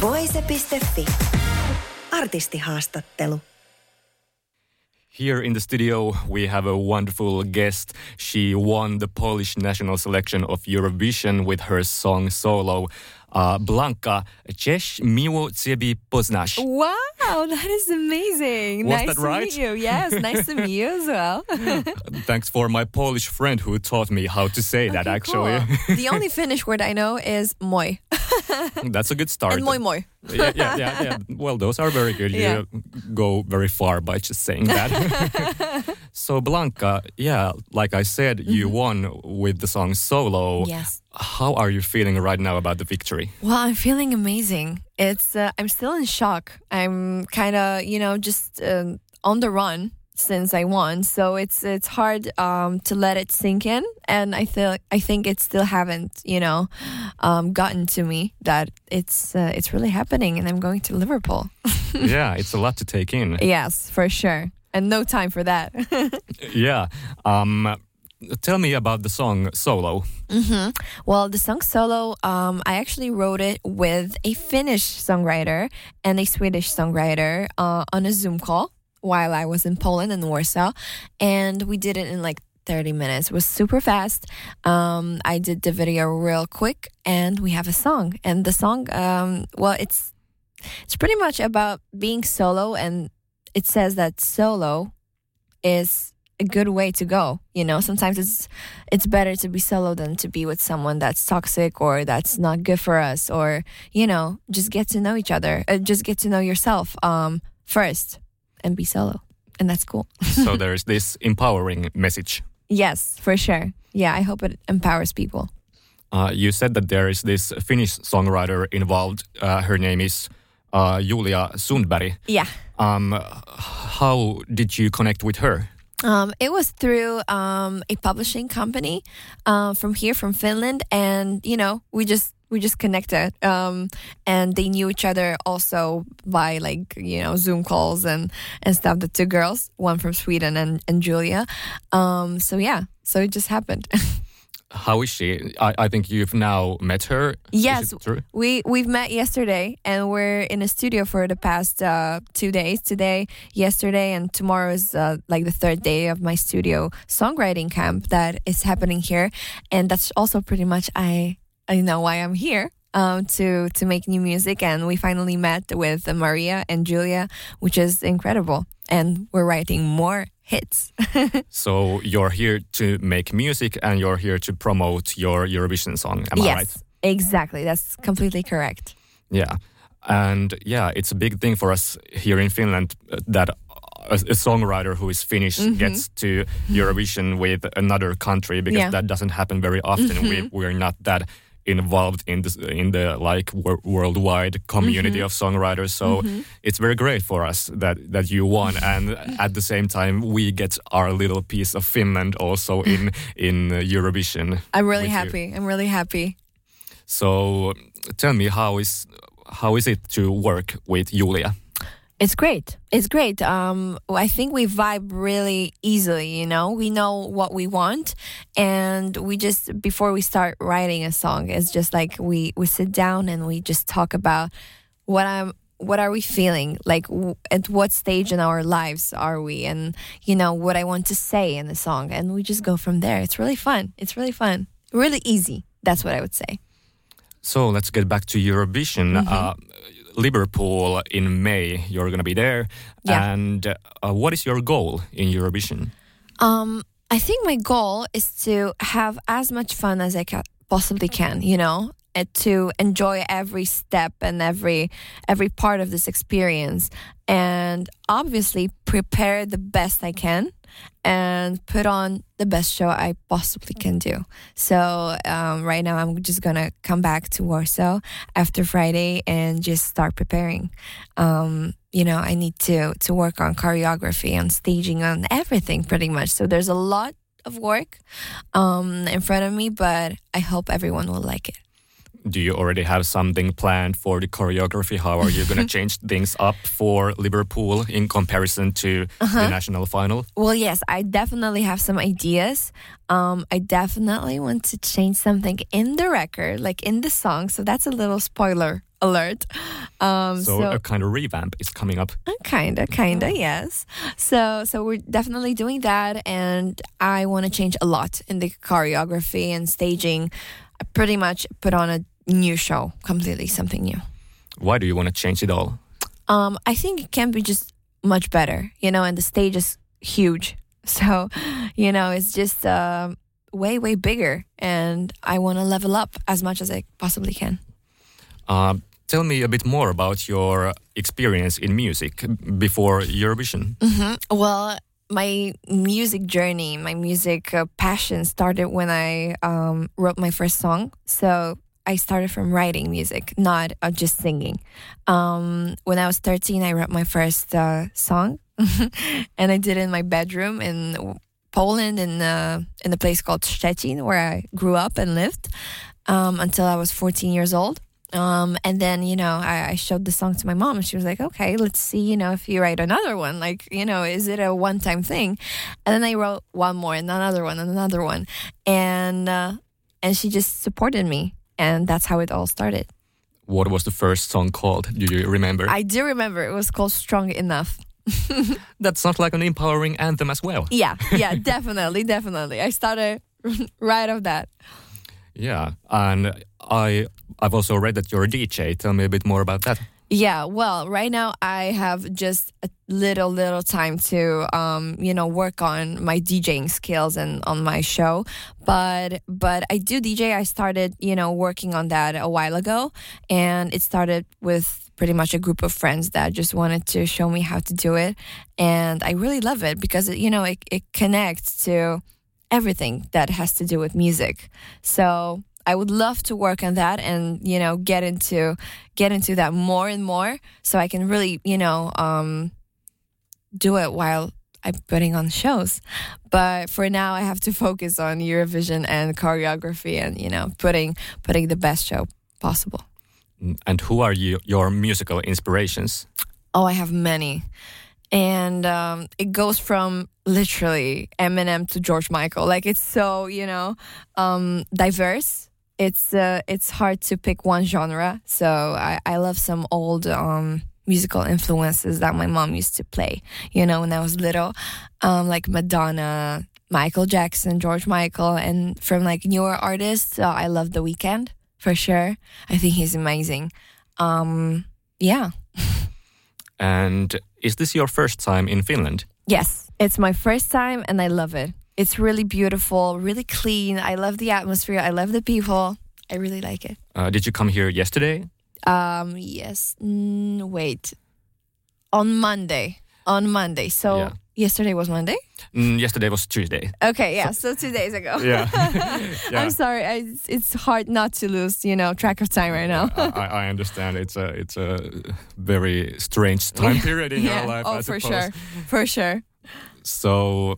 Voice.fi. Artistihaastattelu. Here in the studio we have a wonderful guest. She won the Polish national selection of Eurovision with her song Solo. Blanka, cześć, miło ciebie poznać. Wow, that is amazing. Was nice that right? To meet you. Yes, nice to meet you as well. Thanks for my Polish friend who taught me how to say that, actually. Cool. The only Finnish word I know is moi. That's a good start. And moi moi. Yeah. Well, those are very good. Yeah. You go very far by just saying that. So, Blanka, yeah, like I said, you won with the song Solo. Yes. How are you feeling right now about the victory? Well, I'm feeling amazing. It's I'm still in shock. I'm kind of, just on the run since I won. So it's hard to let it sink in. And I think it still haven't, gotten to me that it's really happening. And I'm going to Liverpool. Yeah, it's a lot to take in. Yes, for sure. And no time for that. Yeah. Tell me about the song Solo. Well, the song Solo, I actually wrote it with a Finnish songwriter and a Swedish songwriter on a Zoom call while I was in Poland and Warsaw. And we did it in 30 minutes. It was super fast. I did the video real quick and we have a song. And the song, it's pretty much about being solo. And it says that solo is a good way to go, sometimes it's better to be solo than to be with someone that's toxic or that's not good for us, or just get to know each other, just get to know yourself first and be solo, and that's cool. So there is this empowering message. Yes, for sure. Yeah, I hope it empowers people. You said that there is this Finnish songwriter involved. Her name is Julia Sundberg. Yeah. How did you connect with her? It was through a publishing company from Finland, and we just connected, and they knew each other also by Zoom calls and stuff. The two girls, one from Sweden and Julia, so it just happened. How is she? I think you've now met her. Yes, we've met yesterday, and we're in a studio for the past 2 days. Today, yesterday, and tomorrow is the third day of my studio songwriting camp that is happening here, and that's also pretty much I know why I'm here to make new music, and we finally met with Maria and Julia, which is incredible, and we're writing more hits. So you're here to make music and you're here to promote your Eurovision song, am I right? Yes, exactly. That's completely correct. Yeah. And yeah, it's a big thing for us here in Finland that a songwriter who is Finnish gets to Eurovision with another country, because that doesn't happen very often. We're not that involved in the worldwide community of songwriters, so it's very great for us that you won, and at the same time we get our little piece of Finland also in Eurovision. I'm really happy. I'm really happy. So tell me, how is it to work with Julia? It's great. It's great. I think we vibe really easily, We know what we want, and we just, before we start writing a song, it's just we sit down and we just talk about what are we feeling? At what stage in our lives are we? And, what I want to say in the song. And we just go from there. It's really fun. It's really fun. Really easy. That's what I would say. So let's get back to Eurovision. Liverpool in May, you're going to be there. Yeah. And what is your goal in Eurovision? I think my goal is to have as much fun as I possibly can, and to enjoy every step and every part of this experience. And obviously prepare the best I can and put on the best show I possibly can do. So right now I'm just going to come back to Warsaw after Friday and just start preparing. You know, I need to work on choreography, on staging, on everything pretty much. So there's a lot of work in front of me, but I hope everyone will like it. Do you already have something planned for the choreography? How are you going to change things up for Liverpool in comparison to the national final? Well, yes, I definitely have some ideas. I definitely want to change something in the record, like in the song. So that's a little spoiler alert. So a kind of revamp is coming up. Kinda, yes. So we're definitely doing that. And I want to change a lot in the choreography and staging. Pretty much put on a new show, completely something new. Why do you want to change it all? I think it can be just much better, you know, and the stage is huge. So, you know, it's just way, way bigger, and I want to level up as much as I possibly can. Tell me a bit more about your experience in music before Eurovision. Well, my music journey, my music passion started when I wrote my first song. So I started from writing music, not just singing. When I was 13, I wrote my first song and I did it in my bedroom in Poland in a place called Szczecin, where I grew up and lived until I was 14 years old. And then, you know, I showed the song to my mom and she was like, okay, let's see, you know, if you write another one, like, you know, is it a one-time thing? And then I wrote one more and another one and another one. And she just supported me. And that's how it all started. What was the first song called? Do you remember? I do remember. It was called Strong Enough. That sounds like an empowering anthem as well. Yeah, definitely. I started right off that. Yeah, and I've also read that you're a DJ. Tell me a bit more about that. Yeah, well, right now I have just a little time to, you know, work on my DJing skills and on my show. But I do DJ. I started, you know, working on that a while ago. And it started with pretty much a group of friends that just wanted to show me how to do it. And I really love it because, you know, it connects to everything that has to do with music. So I would love to work on that and, you know, get into that more and more so I can really, you know, do it while I'm putting on shows. But for now, I have to focus on Eurovision and choreography and, you know, putting the best show possible. And who are your musical inspirations? Oh, I have many. And it goes from literally Eminem to George Michael. Like, it's so, you know, diverse. It's hard to pick one genre. So I love some old musical influences that my mom used to play, you know, when I was little. Like Madonna, Michael Jackson, George Michael. And from, like, newer artists, I love The Weeknd, for sure. I think he's amazing. Yeah. And is this your first time in Finland? Yes, it's my first time and I love it. It's really beautiful, really clean. I love the atmosphere. I love the people. I really like it. Did you come here yesterday? Yes. Wait. On Monday. So yeah. Yesterday was Monday? Yesterday was Tuesday. Okay, yeah, so 2 days ago. Yeah. I'm sorry, it's hard not to lose, you know, track of time right now. I understand. It's a very strange time period in your life, I suppose. For sure. So,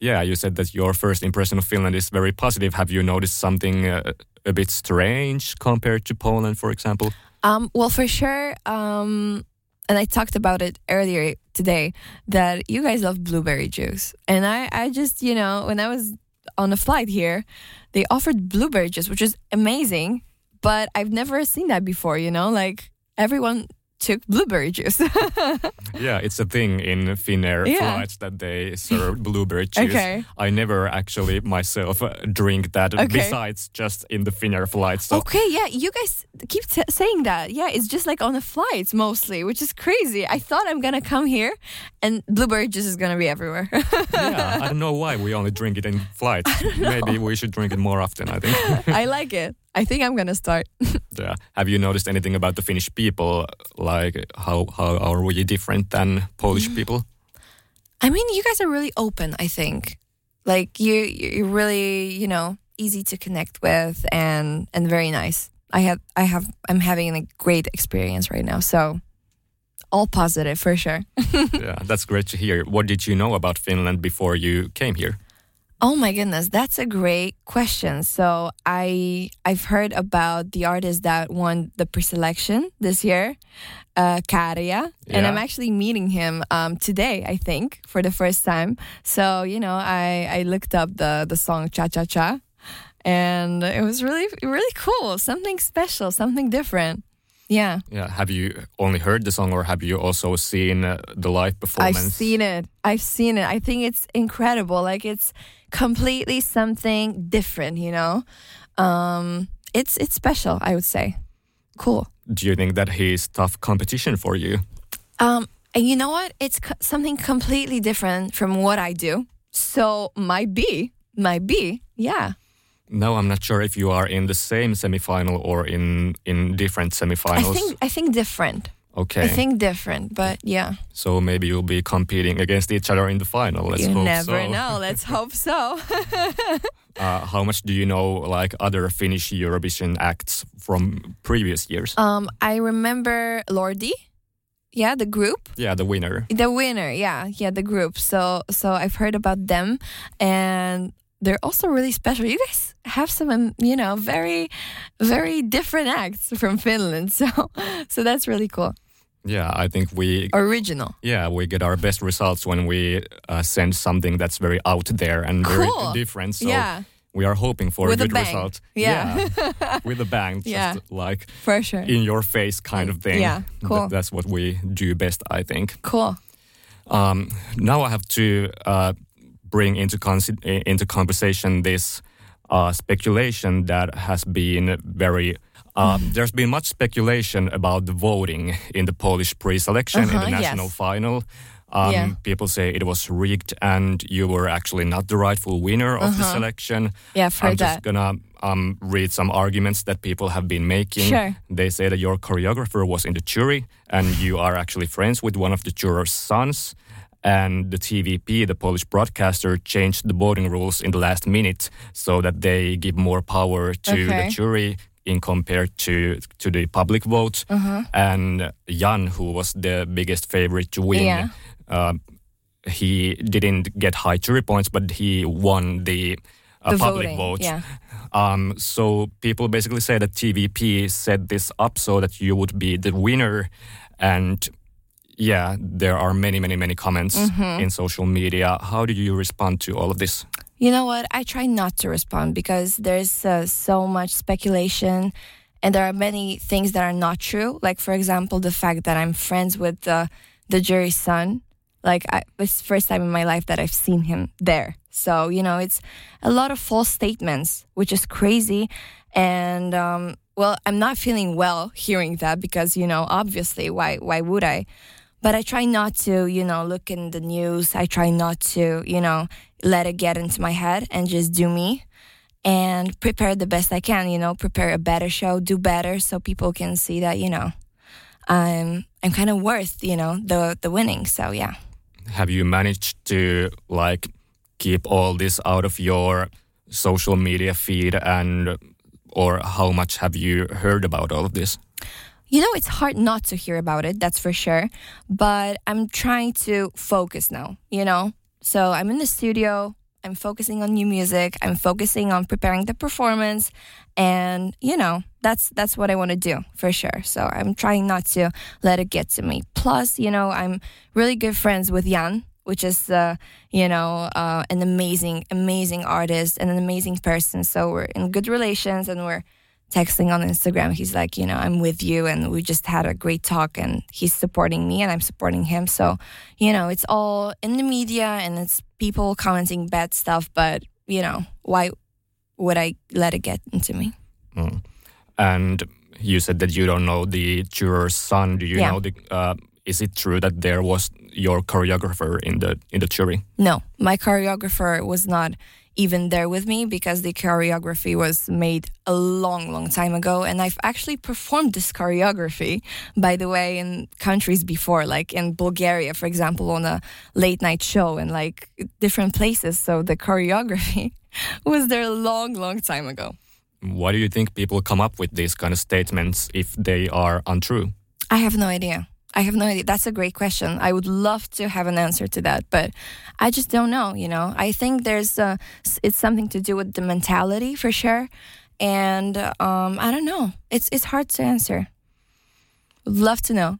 yeah, you said that your first impression of Finland is very positive. Have you noticed something a bit strange compared to Poland, for example? Well, for sure, and I talked about it earlier today, that you guys love blueberry juice. And I just, you know, when I was on a flight here, they offered blueberry juice, which is amazing. But I've never seen that before, you know, like everyone took blueberry juice. Yeah, it's a thing in Finnair flights that they serve blueberry juice. Okay. I never actually myself drink that besides just in the Finnair flights. So. Okay, yeah, you guys keep saying that. Yeah, it's just like on the flights mostly, which is crazy. I thought I'm going to come here and blueberry juice is going to be everywhere. Yeah, I don't know why we only drink it in flights. Maybe we should drink it more often, I think. I like it. I think I'm gonna start. Yeah. Have you noticed anything about the Finnish people? Like, how are we different than Polish people? I mean, you guys are really open, I think. Like, you're really, you know, easy to connect with and very nice. I'm having a great experience right now, so all positive for sure. Yeah, that's great to hear. What did you know about Finland before you came here? Oh my goodness, that's a great question. So I've heard about the artist that won the pre-selection this year, Käärijä, and I'm actually meeting him today, I think, for the first time. So, you know, I looked up the song Cha Cha Cha, and it was really cool, something special, something different. Yeah. Yeah. Have you only heard the song, or have you also seen the live performance? I've seen it. I think it's incredible. Like, it's completely something different, you know? It's special, I would say. Cool. Do you think that he's tough competition for you? And you know what? It's something completely different from what I do. So might be. Yeah. No, I'm not sure if you are in the same semifinal or in different semifinals. I think different. Okay. I think different, but yeah. So maybe you'll be competing against each other in the final. Let's hope so. You never know. Let's hope so. How much do you know, like, other Finnish Eurovision acts from previous years? I remember Lordi. Yeah, the group. Yeah, the winner. Yeah, the group. So I've heard about them, and they're also really special. You guys have some, you know, very, very different acts from Finland. So that's really cool. Yeah, I think original. Yeah, we get our best results when we send something that's very out there and very different. So we are hoping for a good result. Yeah. With a bang. Just like for sure. In your face kind of thing. Yeah, cool. That's what we do best, I think. Cool. Now I have to... bring into conversation this speculation that has been very... there's been much speculation about the voting in the Polish pre-selection in the national final. People say it was rigged and you were actually not the rightful winner of the selection. Yeah, I've heard that. I'm just going to read some arguments that people have been making. Sure. They say that your choreographer was in the jury and you are actually friends with one of the juror's sons. And the TVP, the Polish broadcaster, changed the voting rules in the last minute so that they give more power to the jury in compared to the public vote. And Jan, who was the biggest favorite to win, he didn't get high jury points, but he won the public vote. Yeah. So people basically say that TVP set this up so that you would be the winner, and... Yeah, there are many, many, many comments in social media. How do you respond to all of this? You know what? I try not to respond because there's so much speculation and there are many things that are not true. Like, for example, the fact that I'm friends with the jury's son. Like, it's the first time in my life that I've seen him there. So, you know, it's a lot of false statements, which is crazy. And, well, I'm not feeling well hearing that because, you know, obviously, why would I? But I try not to, you know, look in the news. I try not to, you know, let it get into my head and just do me and prepare the best I can, you know, prepare a better show, do better so people can see that, you know, I'm kind of worth, you know, the winning. So, yeah. Have you managed to, like, keep all this out of your social media feed or how much have you heard about all of this? You know, it's hard not to hear about it, that's for sure. But I'm trying to focus now, you know? So I'm in the studio, I'm focusing on new music, I'm focusing on preparing the performance. And, you know, that's what I want to do, for sure. So I'm trying not to let it get to me. Plus, you know, I'm really good friends with Jan, which is, you know, an amazing, amazing artist and an amazing person. So we're in good relations and we're texting on Instagram. He's like, you know, I'm with you and we just had a great talk and he's supporting me and I'm supporting him. So, you know, it's all in the media and it's people commenting bad stuff. But, you know, why would I let it get into me? Mm. And you said that you don't know the juror's son. Do you know the... Is it true that there was your choreographer in the jury? No, my choreographer was not even there with me because the choreography was made a long, long time ago. And I've actually performed this choreography, by the way, in countries before, like in Bulgaria, for example, on a late night show and like different places. So the choreography was there a long, long time ago. Why do you think people come up with these kind of statements if they are untrue? I have no idea. That's a great question. I would love to have an answer to that, but I just don't know, you know. I think it's something to do with the mentality for sure. And I don't know. It's hard to answer. Would love to know.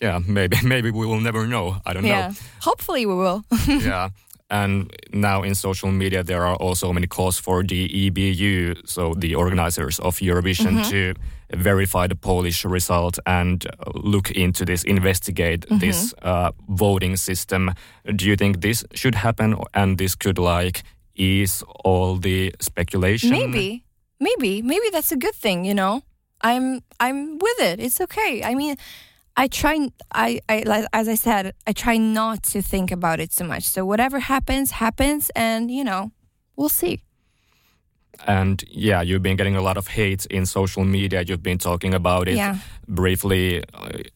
Yeah, maybe we will never know. I don't know. Hopefully we will. Yeah. And now in social media, there are also many calls for the EBU, so the organizers of Eurovision, mm-hmm. to verify the Polish result and look into this, investigate mm-hmm. this voting system. Do you think this should happen and this could like ease all the speculation? Maybe that's a good thing, you know. I'm with it. It's okay. I mean, I try not to think about it too much. So whatever happens, and, you know, we'll see. And, yeah, you've been getting a lot of hate in social media. You've been talking about it briefly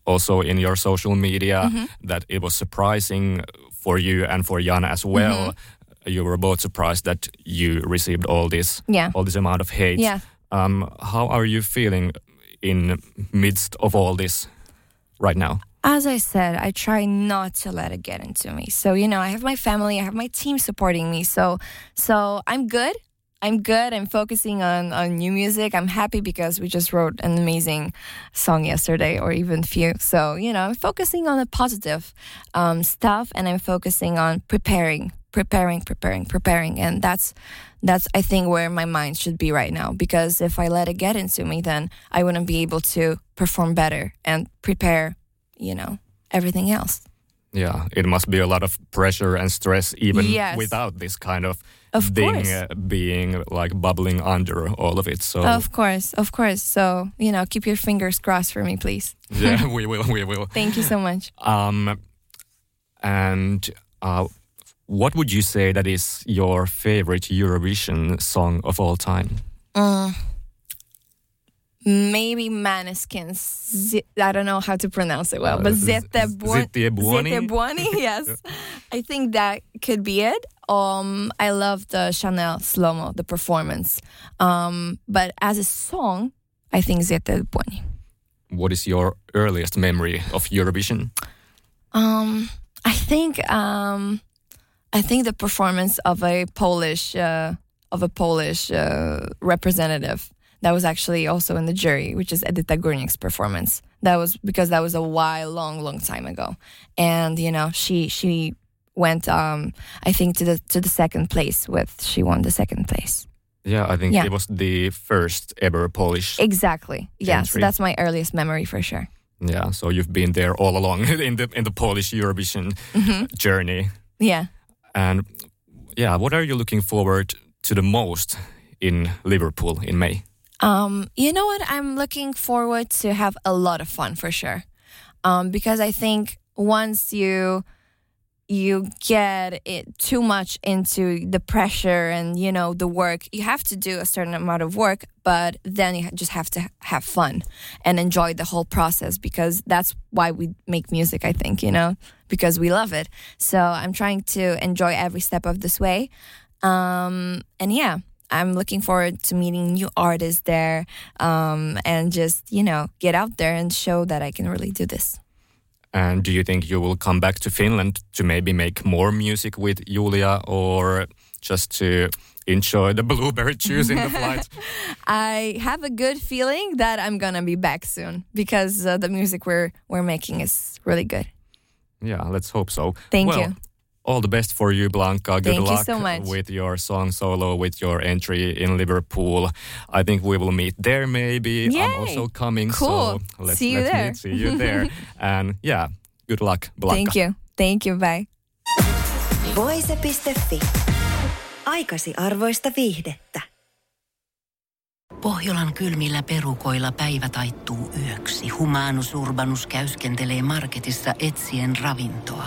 also in your social media, mm-hmm. that it was surprising for you and for Jana as well. Mm-hmm. You were both surprised that you received all this amount of hate. Yeah. How are you feeling in midst of all this? Right now? As I said, I try not to let it get into me. So, you know, I have my family, I have my team supporting me. So I'm good. I'm focusing on new music. I'm happy because we just wrote an amazing song yesterday, or even few. So, you know, I'm focusing on the positive stuff, and I'm focusing on preparing. And that's I think where my mind should be right now, because if I let it get into me, then I wouldn't be able to perform better and prepare, you know, everything else. Yeah, it must be a lot of pressure and stress even without this kind of thing being like bubbling under all of it. So Of course. So, you know, keep your fingers crossed for me, please. Yeah, we will. Thank you so much. What would you say that is your favorite Eurovision song of all time? Maybe Måneskin's. I don't know how to pronounce it well, but Zitti e Buoni. Yes, I think that could be it. I love the Chanel Slow Mo, the performance. But as a song, I think Zitti e Buoni. What is your earliest memory of Eurovision? I think the performance of a Polish representative that was actually also in the jury, which is Edyta Górnik's performance. That was a while, long time ago, and you know she went I think to the second place with she won the second place. Yeah, I think it was the first ever Polish. Exactly. Yeah, so that's my earliest memory for sure. Yeah, so you've been there all along in the Polish Eurovision mm-hmm. journey. Yeah. And yeah, what are you looking forward to the most in Liverpool in May? You know what? I'm looking forward to have a lot of fun for sure. Because I think once you get it too much into the pressure and, you know, the work, you have to do a certain amount of work, but then you just have to have fun and enjoy the whole process, because that's why we make music, I think, you know, because we love it. So I'm trying to enjoy every step of this way. And yeah, I'm looking forward to meeting new artists there, and just, you know, get out there and show that I can really do this. And do you think you will come back to Finland to maybe make more music with Julia, or just to enjoy the blueberry juice in the flight? I have a good feeling that I'm going to be back soon, because the music we're making is really good. Yeah, let's hope so. Thank you. All the best for you, Blanka. Good luck with your song Solo, with your entry in Liverpool. I think we will meet there maybe. Yay. I'm also coming. Cool. So see you there. And yeah, good luck, Blanka. Thank you, bye. Voice.fi. Aikasi arvoista viihdettä. Pohjolan kylmillä perukoilla päivä taittuu yöksi. Humanus Urbanus käyskentelee marketissa etsien ravintoa.